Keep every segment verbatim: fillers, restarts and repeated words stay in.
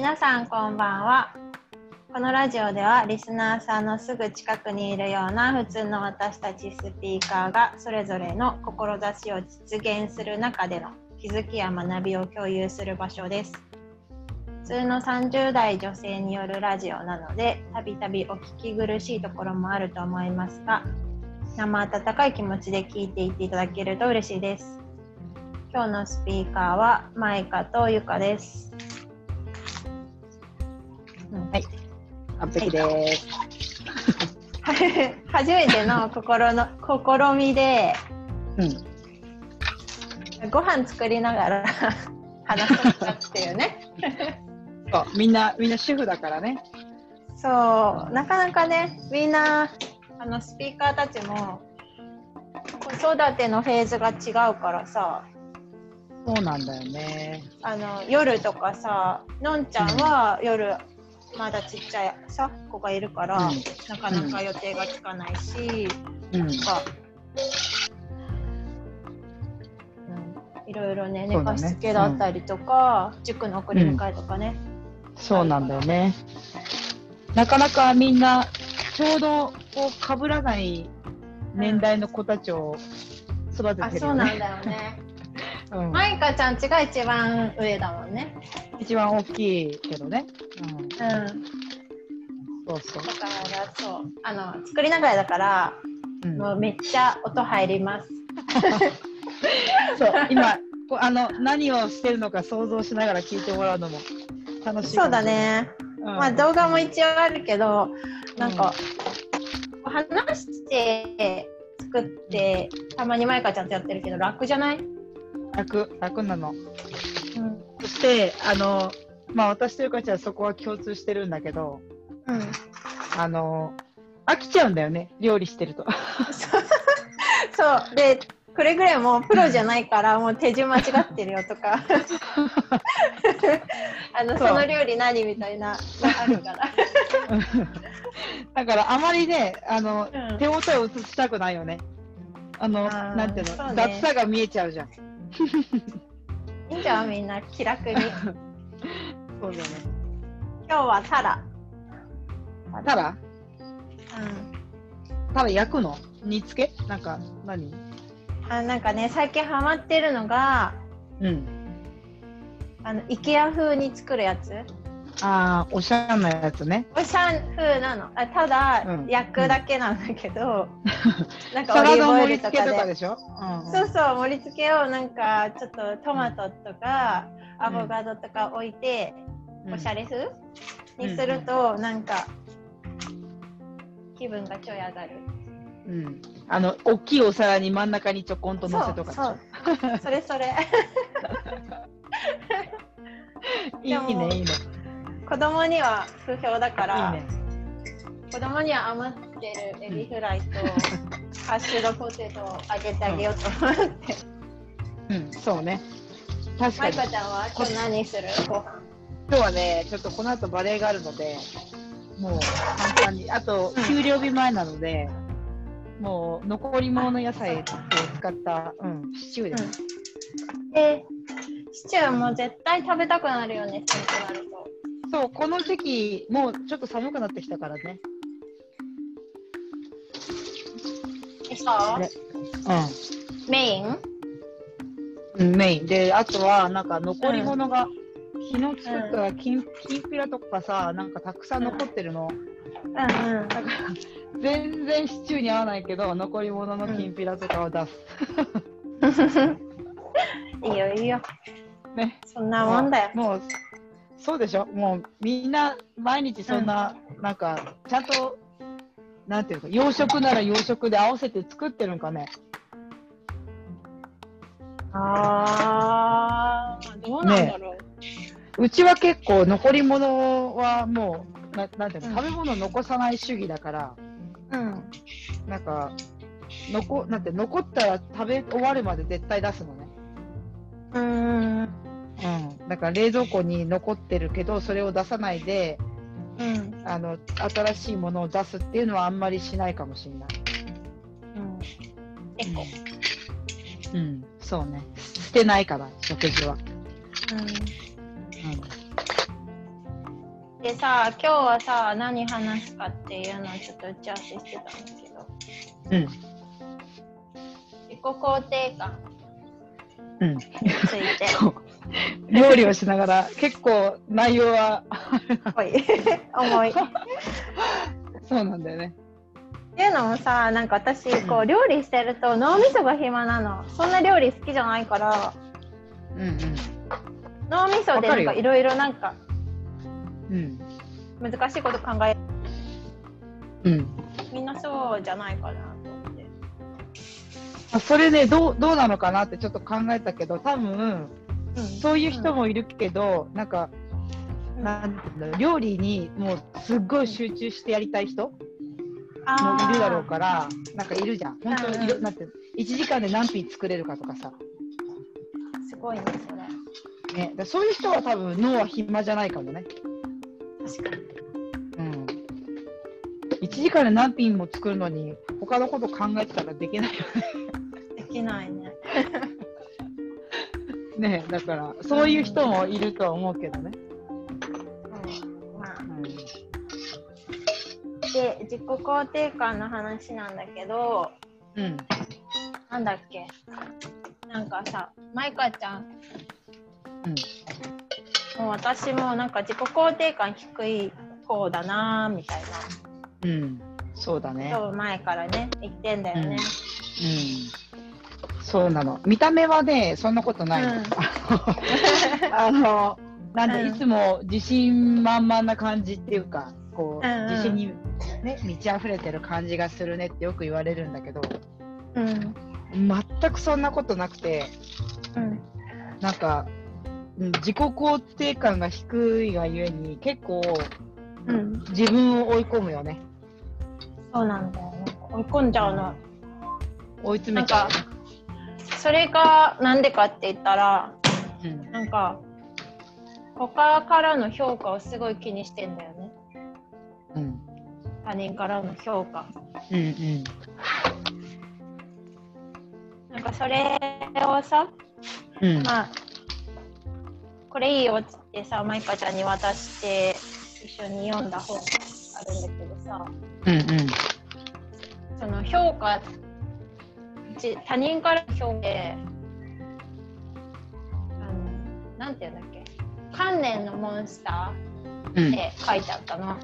皆さんこんばんは。このラジオではリスナーさんのすぐ近くにいるような普通の私たちスピーカーがそれぞれの志を実現する中での気づきや学びを共有する場所です。普通のさんじゅう代女性によるラジオなので、たびたびお聞き苦しいところもあると思いますが、生温かい気持ちで聞いていっていただけると嬉しいです。今日のスピーカーはマイカとユカです。はい、完璧です。はい、初めての心の試みで、うん、ご飯作りながら話したっていうね。そう、みんなみんな主婦だからね。そう、なかなかね、みんなあのスピーカーたちも子育てのフェーズが違うからさ。そうなんだよね。あの夜とかさ、のんちゃんは夜、うん、まだちっちゃいさ子がいるから、うん、なかなか予定がつかないし、うん、なんか、うん、いろいろね、寝かしつけだったりとか、うん、塾の送り迎えとかね、うん、そうなんだよね。なかなかみんなちょうどこう被らない年代の子たちを育ててるよね、うん、あ、そうなんだよね。マイカちゃんちが一番上だもんね。一番大きいけどね。うん。うん、そうそう。だからそう。あの作りながらだから、うん、もうめっちゃ音入ります。そう。今こうあの何をしてるのか想像しながら聞いてもらうのも楽しい。そうだね。うん、まあ動画も一応あるけど、なんか、うん、話して作ってたまにマイカちゃんとやってるけど楽じゃない？楽楽なの。うん、そしてあの、まあ、私とゆかちゃんそこは共通してるんだけど、うん、あの飽きちゃうんだよね、料理してると。そうで、くれぐれもプロじゃないからもう手順間違ってるよとかあの そ, その料理何みたいなあるからだからあまりね、あの、うん、手元を映したくないよね。あのあなんていうの、ね、雑さが見えちゃうじゃん。いいじゃん、みんな気楽に。そうだね。今日はタラ。タラ？うん。タラ焼くの？煮つけ？なんか何？あ、なんかね、最近ハマってるのが、うん。あのイケア風に作るやつ。ああ、おしゃんなやつね。おしゃん風なの。あ、ただ、うん、焼くだけなんだけど、うん、なんかオリーブオイルとか で, とかでしょ、うん、そうそう、盛り付けをなんかちょっとトマトとか、うん、アボカドとか置いて、うん、おしゃれ風にすると、うん、なんか気分がちょい上がる。うん、あの大きいお皿に真ん中にちょこんと乗せとかでしょ。そうそうそれそれいいねいいね。子供には不評だから、いいね、子供には余ってるエビフライとハッシュドポテトをあげてあげようと思って、うん、うん、そうね。確かに。マイカちゃんは今日何する？ご飯。今日はね、ちょっとこの後バレーがあるので、もう簡単に、あと給料日前なので、うん、もう残り物の野菜を使った、うん、シチューです、うん、えー、シチューも絶対食べたくなるよね、そうなると。そう、この時期、もうちょっと寒くなってきたからね。え、そう？うん。メイン？うん、メイン。で、あとは、なんか残り物が、うん、昨日作ったきんぴらとかさ、なんかたくさん残ってるの。うんうん。だから、全然シチューに合わないけど、残り物のきんぴらとかを出す。うん、いいよ、いいよ。ね。そんなもんだよ。もうそうでしょ。もうみんな毎日そんな、うん、なんかちゃんとなんていうか、洋食なら洋食で合わせて作ってるんかね。あー、どうなんだろう、ね。うちは結構残り物はもう な, なんていうの、うん、食べ物残さない主義だから、うん、なんかのこなんて残ったら食べ終わるまで絶対出すのね。うーん。うん、だから冷蔵庫に残ってるけどそれを出さないで、うん、あの新しいものを出すっていうのはあんまりしないかもしれない。エコ、うんうん。うん、そうね。捨てないから食事は。うん。うん、でさ、今日はさ、何話すかっていうのをちょっと打ち合わせしてたんだけど、うん、自己肯定感について、うん、料理をしながら結構内容は重い重いそうなんだよね。っていうのもさ、なんか私こう料理してると脳みそが暇なの。そんな料理好きじゃないから、うんうん、脳みそでなんかいろいろなんか、うん、難しいこと考える、うん、みんなそうじゃないかなと思って。あ、それね、どう、どうなのかなってちょっと考えたけど、多分、うん、そういう人もいるけど、うん、なんか、うん、なんていうの、料理にもうすっごい集中してやりたい人もいるだろうから、なんかいるじゃん。本当に、うんうん、なんていちじかんで何品作れるかとかさ。すごいね、それ。ね、だそういう人は多分脳は暇じゃないかもね。確かに。うん。いちじかんで何品も作るのに他のこと考えてたらできないよね。できないね。ねえ、だからそういう人もいるとは思うけどね。うん。まあ。うんで、自己肯定感の話なんだけど、うん、なんだっけ、なんかさ、マイカちゃん、うん、もう私もなんか自己肯定感低い方だなみたいな、うん、そうだね、そう前からね言ってんだよね、うんうん、そうなの。見た目はねそんなことない、うん、あのなんで、うん、いつも自信満々な感じっていうかこう、うんうん、自信にね、満ち溢れてる感じがするねってよく言われるんだけど、うん、全くそんなことなくて、うん、なんか自己肯定感が低いがゆえに結構、うん、自分を追い込むよね。そうなんだよね。追い込んじゃうの、うん、追い詰めちゃう、ね、なんかそれがなんでかって言ったら、うん、なんか他からの評価をすごい気にしてんだよね。うん、他人からの評価、うんうん、なんかそれをさ、うん、まあこれいいよってさマイカちゃんに渡して一緒に読んだ本があるんだけどさ、うんうん、その評価他人からの評価であのなんていうんだっけ観念のモンスターって書いてあったの、うん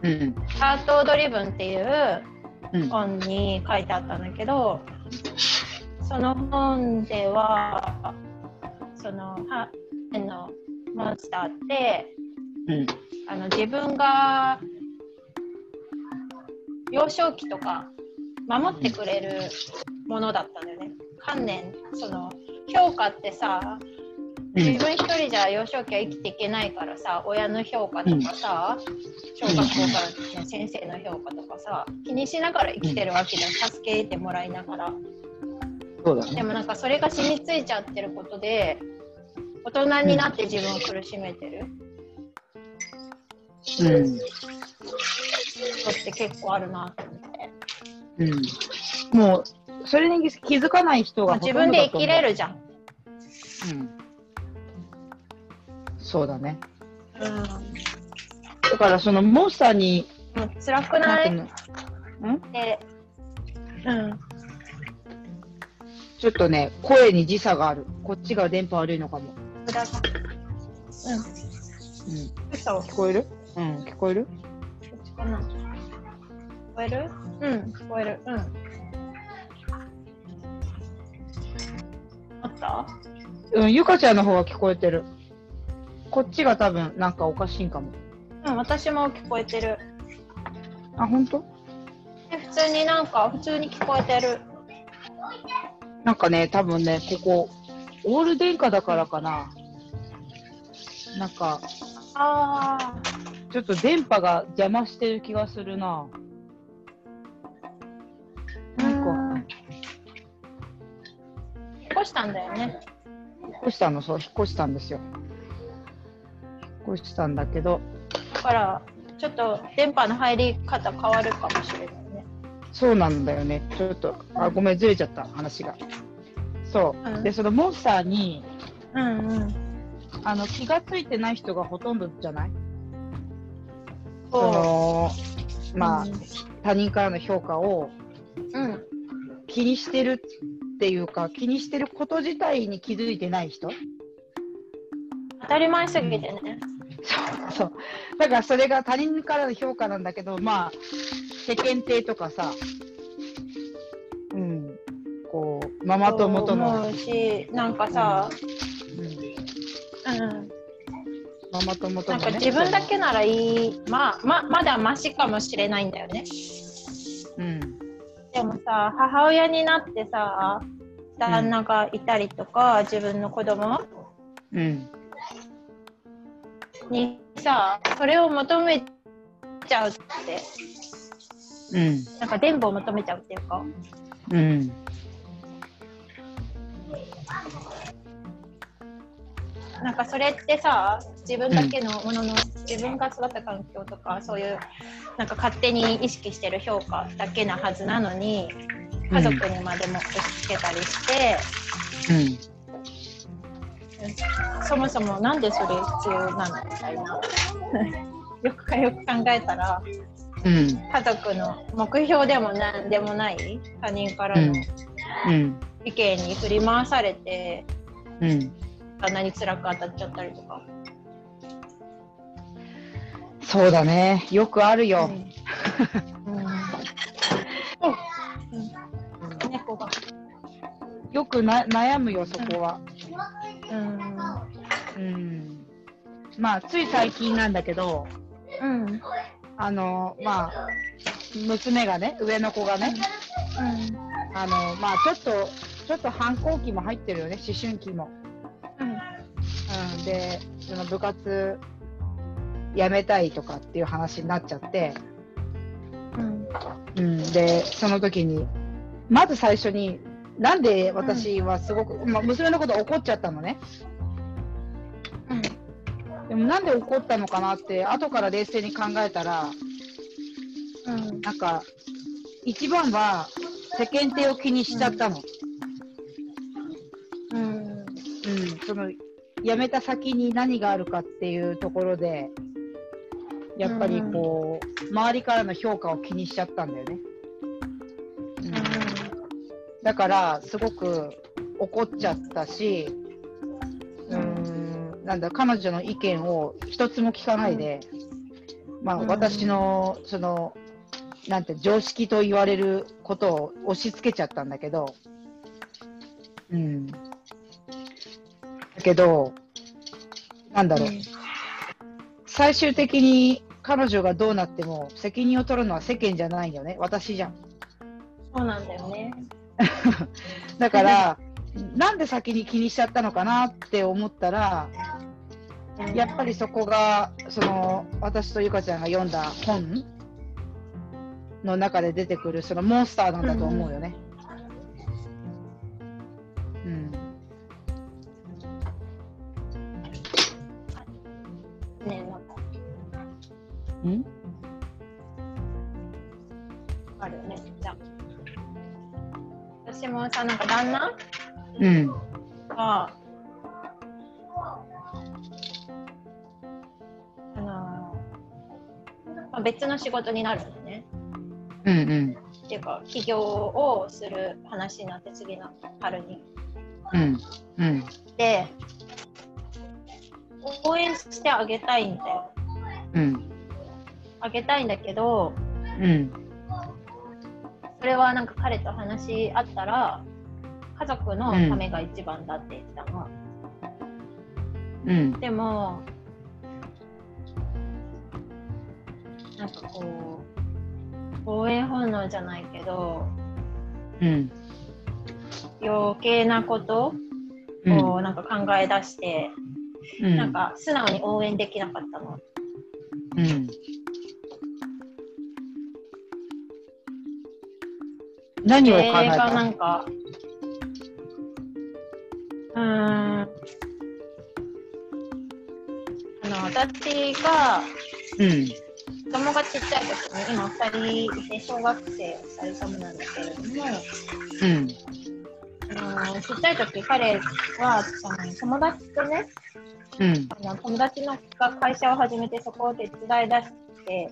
うん、ハートドリブンっていう本に書いてあったんだけど、うん、その本ではそのハートのモンスターって、うん、あの自分が幼少期とか守ってくれるものだったんだよね。観念、その評価ってさ自分一人じゃ幼少期は生きていけないからさ、親の評価とかさ、小学校からの先生の評価とかさ、気にしながら生きてるわけじゃん、助けてもらいながら。そうだね。でもなんかそれが染みついちゃってることで、大人になって自分を苦しめてる。うん。そして結構あるなと思って。うん。もうそれに気づかない人がほとんどだと思う。自分で生きれるじゃん。うん。そうだね、うん、だからそのモンスターにもう辛くない？なんていうの？ん？うん、ちょっとね声に時差がある。こっちが電波悪いのかも。ぶらさうん、うん、聞こえる？うん、聞こえる？こっちかな？聞こえる？うん、聞こえる。うん、あった？うん、ゆかちゃんの方は聞こえてる。こっちが多分なんかおかしいんかも。うん、私も聞こえてる。あ、本当？え、普通になんか普通に聞こえてる。なんかね、多分ね、ここオール電化だからかな。なんかあー、ちょっと電波が邪魔してる気がするな。なんか引っ越したんだよね。引っ越したの、そう、引っ越したんですよ。したんだけど、だからちょっと電波の入り方変わるかもしれないね。そうなんだよね。ちょっとあ、ごめんずれちゃった話が。そう、うん、でそのモンスターに、うんうん、あの気がついてない人がほとんどじゃない？その、まあ、うん、他人からの評価を気にしてるっていうか、気にしてること自体に気づいてない人、当たり前すぎてね、うん、そうそう、だからそれが他人からの評価なんだけど、まあ世間体とかさ、うん、こうママ友との思うし、なんかさ、うんうんうん、ママ友との、ね、なんか自分だけならいい、まあ、ま、まだマシかもしれないんだよね、うん、でもさ、母親になってさ、旦那がいたりとか、うん、自分の子供、うん、にさ、それを求めちゃうって、うん、なんか全部を求めちゃうっていうか、うん、なんかそれってさ、自分だけのものの、うん、自分が育った環境とか、そういうなんか勝手に意識してる評価だけなはずなのに、家族にまでも押し付けたりして、うん、そもそもなんでそれ必要なのみたいなよくよく考えたら、うん、家族の目標でも何でもない他人からの意見に振り回されて、うん、あんなに辛く当たっちゃったりとか。そうだね、よくあるよ、うんうんうん、猫がよくな悩むよ、そこは、うんうんうん、まあつい最近なんだけど、うんあのまあ、娘がね、上の子がね、うんあのまあ、ちょっとちょっと反抗期も入ってるよね、思春期も、うんうん、でその部活辞めたいとかっていう話になっちゃって、うんうん、でその時にまず最初になんで私はすごく、うんまあ、娘のこと怒っちゃったのね、うんでもなんで怒ったのかなって後から冷静に考えたら、うん、なんか一番は世間体を気にしちゃったの、うんうんうん、その辞めた先に何があるかっていうところでやっぱりこう、うん、周りからの評価を気にしちゃったんだよね、うんうん、だからすごく怒っちゃったし、なんだ彼女の意見を一つも聞かないで、うんまあ、私のそのなんて常識と言われることを押し付けちゃったんだけど、うん、だけどなんだろう、うん、最終的に彼女がどうなっても責任を取るのは世間じゃないよね、私じゃん。そうなんだよねだからなんで先に気にしちゃったのかなって思ったら、やっぱりそこがその私とゆかちゃんが読んだ本の中で出てくるそのモンスターなんだと思うよね、うんうん、ねえなんかあるよね。じゃあ私もさ、なんか旦那うん、ああのまあ、別の仕事になるんだね、うんうん、っていうか起業をする話になって、次の春に、うんうん、で応援してあげたいんだよ、うん、あげたいんだけど、うん、それはなんか彼と話し合ったら家族のためが一番だって言ったの、うん、でもなんかこう応援本能じゃないけど、うん、余計なことをなんか考え出して、うん、なんか素直に応援できなかったの、うん、何を考えたの？それがなんかうーんあの私が、うん、子供がちっちゃい時に、今ふたりいて小学生ふたりともなんだけれども、うん、あのちっちゃい時彼はその友達とね、うん、あの友達のが会社を始めてそこを手伝いだして、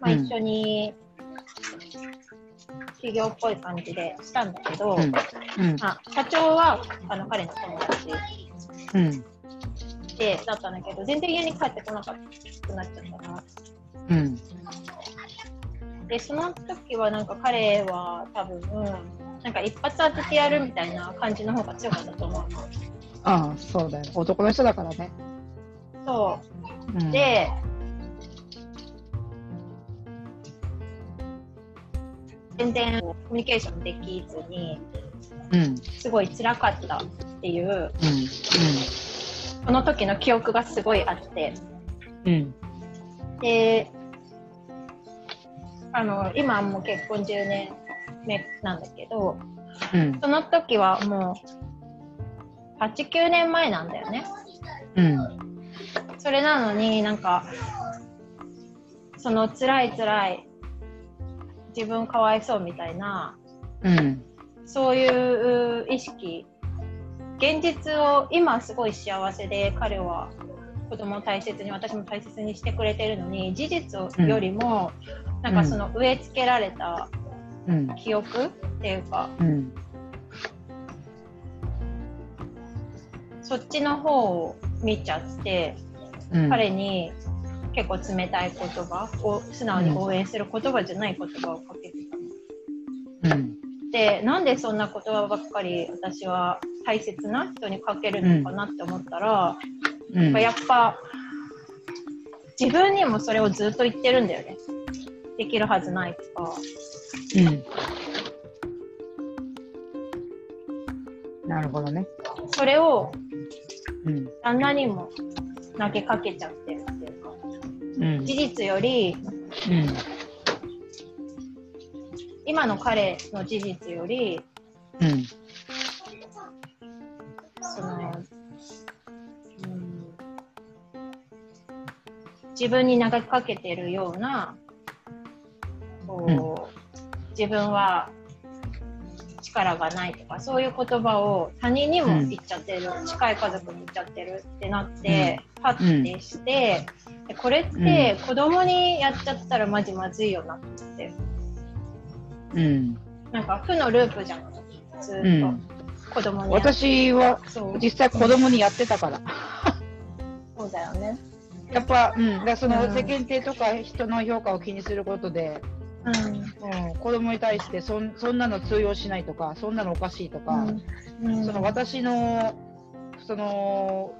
まあ、一緒に修行っぽい感じでしたんだけど、うんうん、まあ、社長はあの彼の友達、うん、でだったんだけど全然家に帰ってこなかったくなっちゃったな、うん、でその時はなんか彼は多分、うん、なんか一発当ててやるみたいな感じの方が強かったと思う。ああ、そうだよ、男の人だからね。そう、うん、で全然コミュニケーションできずに、うん、すごい辛かったっていう、うんうん、その時の記憶がすごいあって、うん、であの今もう結婚じゅうねんめなんだけど、うん、その時はもうはち、きゅうねんまえなんだよね、うん、それなのになんかその辛い辛い自分かわいそうみたいな、うん、そういう意識、現実を今すごい幸せで彼は子供を大切に私も大切にしてくれてるのに、事実よりも、うん、なんかその植え付けられた記憶っていうか、うんうん、そっちの方を見ちゃって、うん、彼に結構冷たい言葉を素直に応援する言葉じゃない言葉をかけてた、うん、でなんでそんな言葉ばっかり私は大切な人にかけるのかなって思ったら、うん、やっぱ自分にもそれをずっと言ってるんだよね。できるはずないとか、うん、なるほどね。それを旦那にも投げかけちゃってるっていうか、うん、事実より、うん、今の彼の事実より、うん、その、うん、自分に投げかけてるようなこう、うん、自分は力がないとかそういう言葉を他人にも言っちゃってる、うん、近い家族に言っちゃってるってなって、うん、パッてして、うん、でこれって子供にやっちゃったらマジまずいよなって、うん、なんか負のループじゃんずっと、うん、子供にやって私は実際子供にやってたからそうだよね。やっぱ、うん、だその世間体とか人の評価を気にすることで、うんうん、子供に対してそん、そんなの通用しないとかそんなのおかしいとか、うんうん、その私のその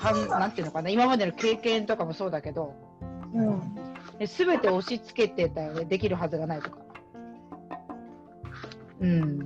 かんなんていうのかな今までの経験とかもそうだけど、うん、全て押し付けてたよね。できるはずがないとか、うん、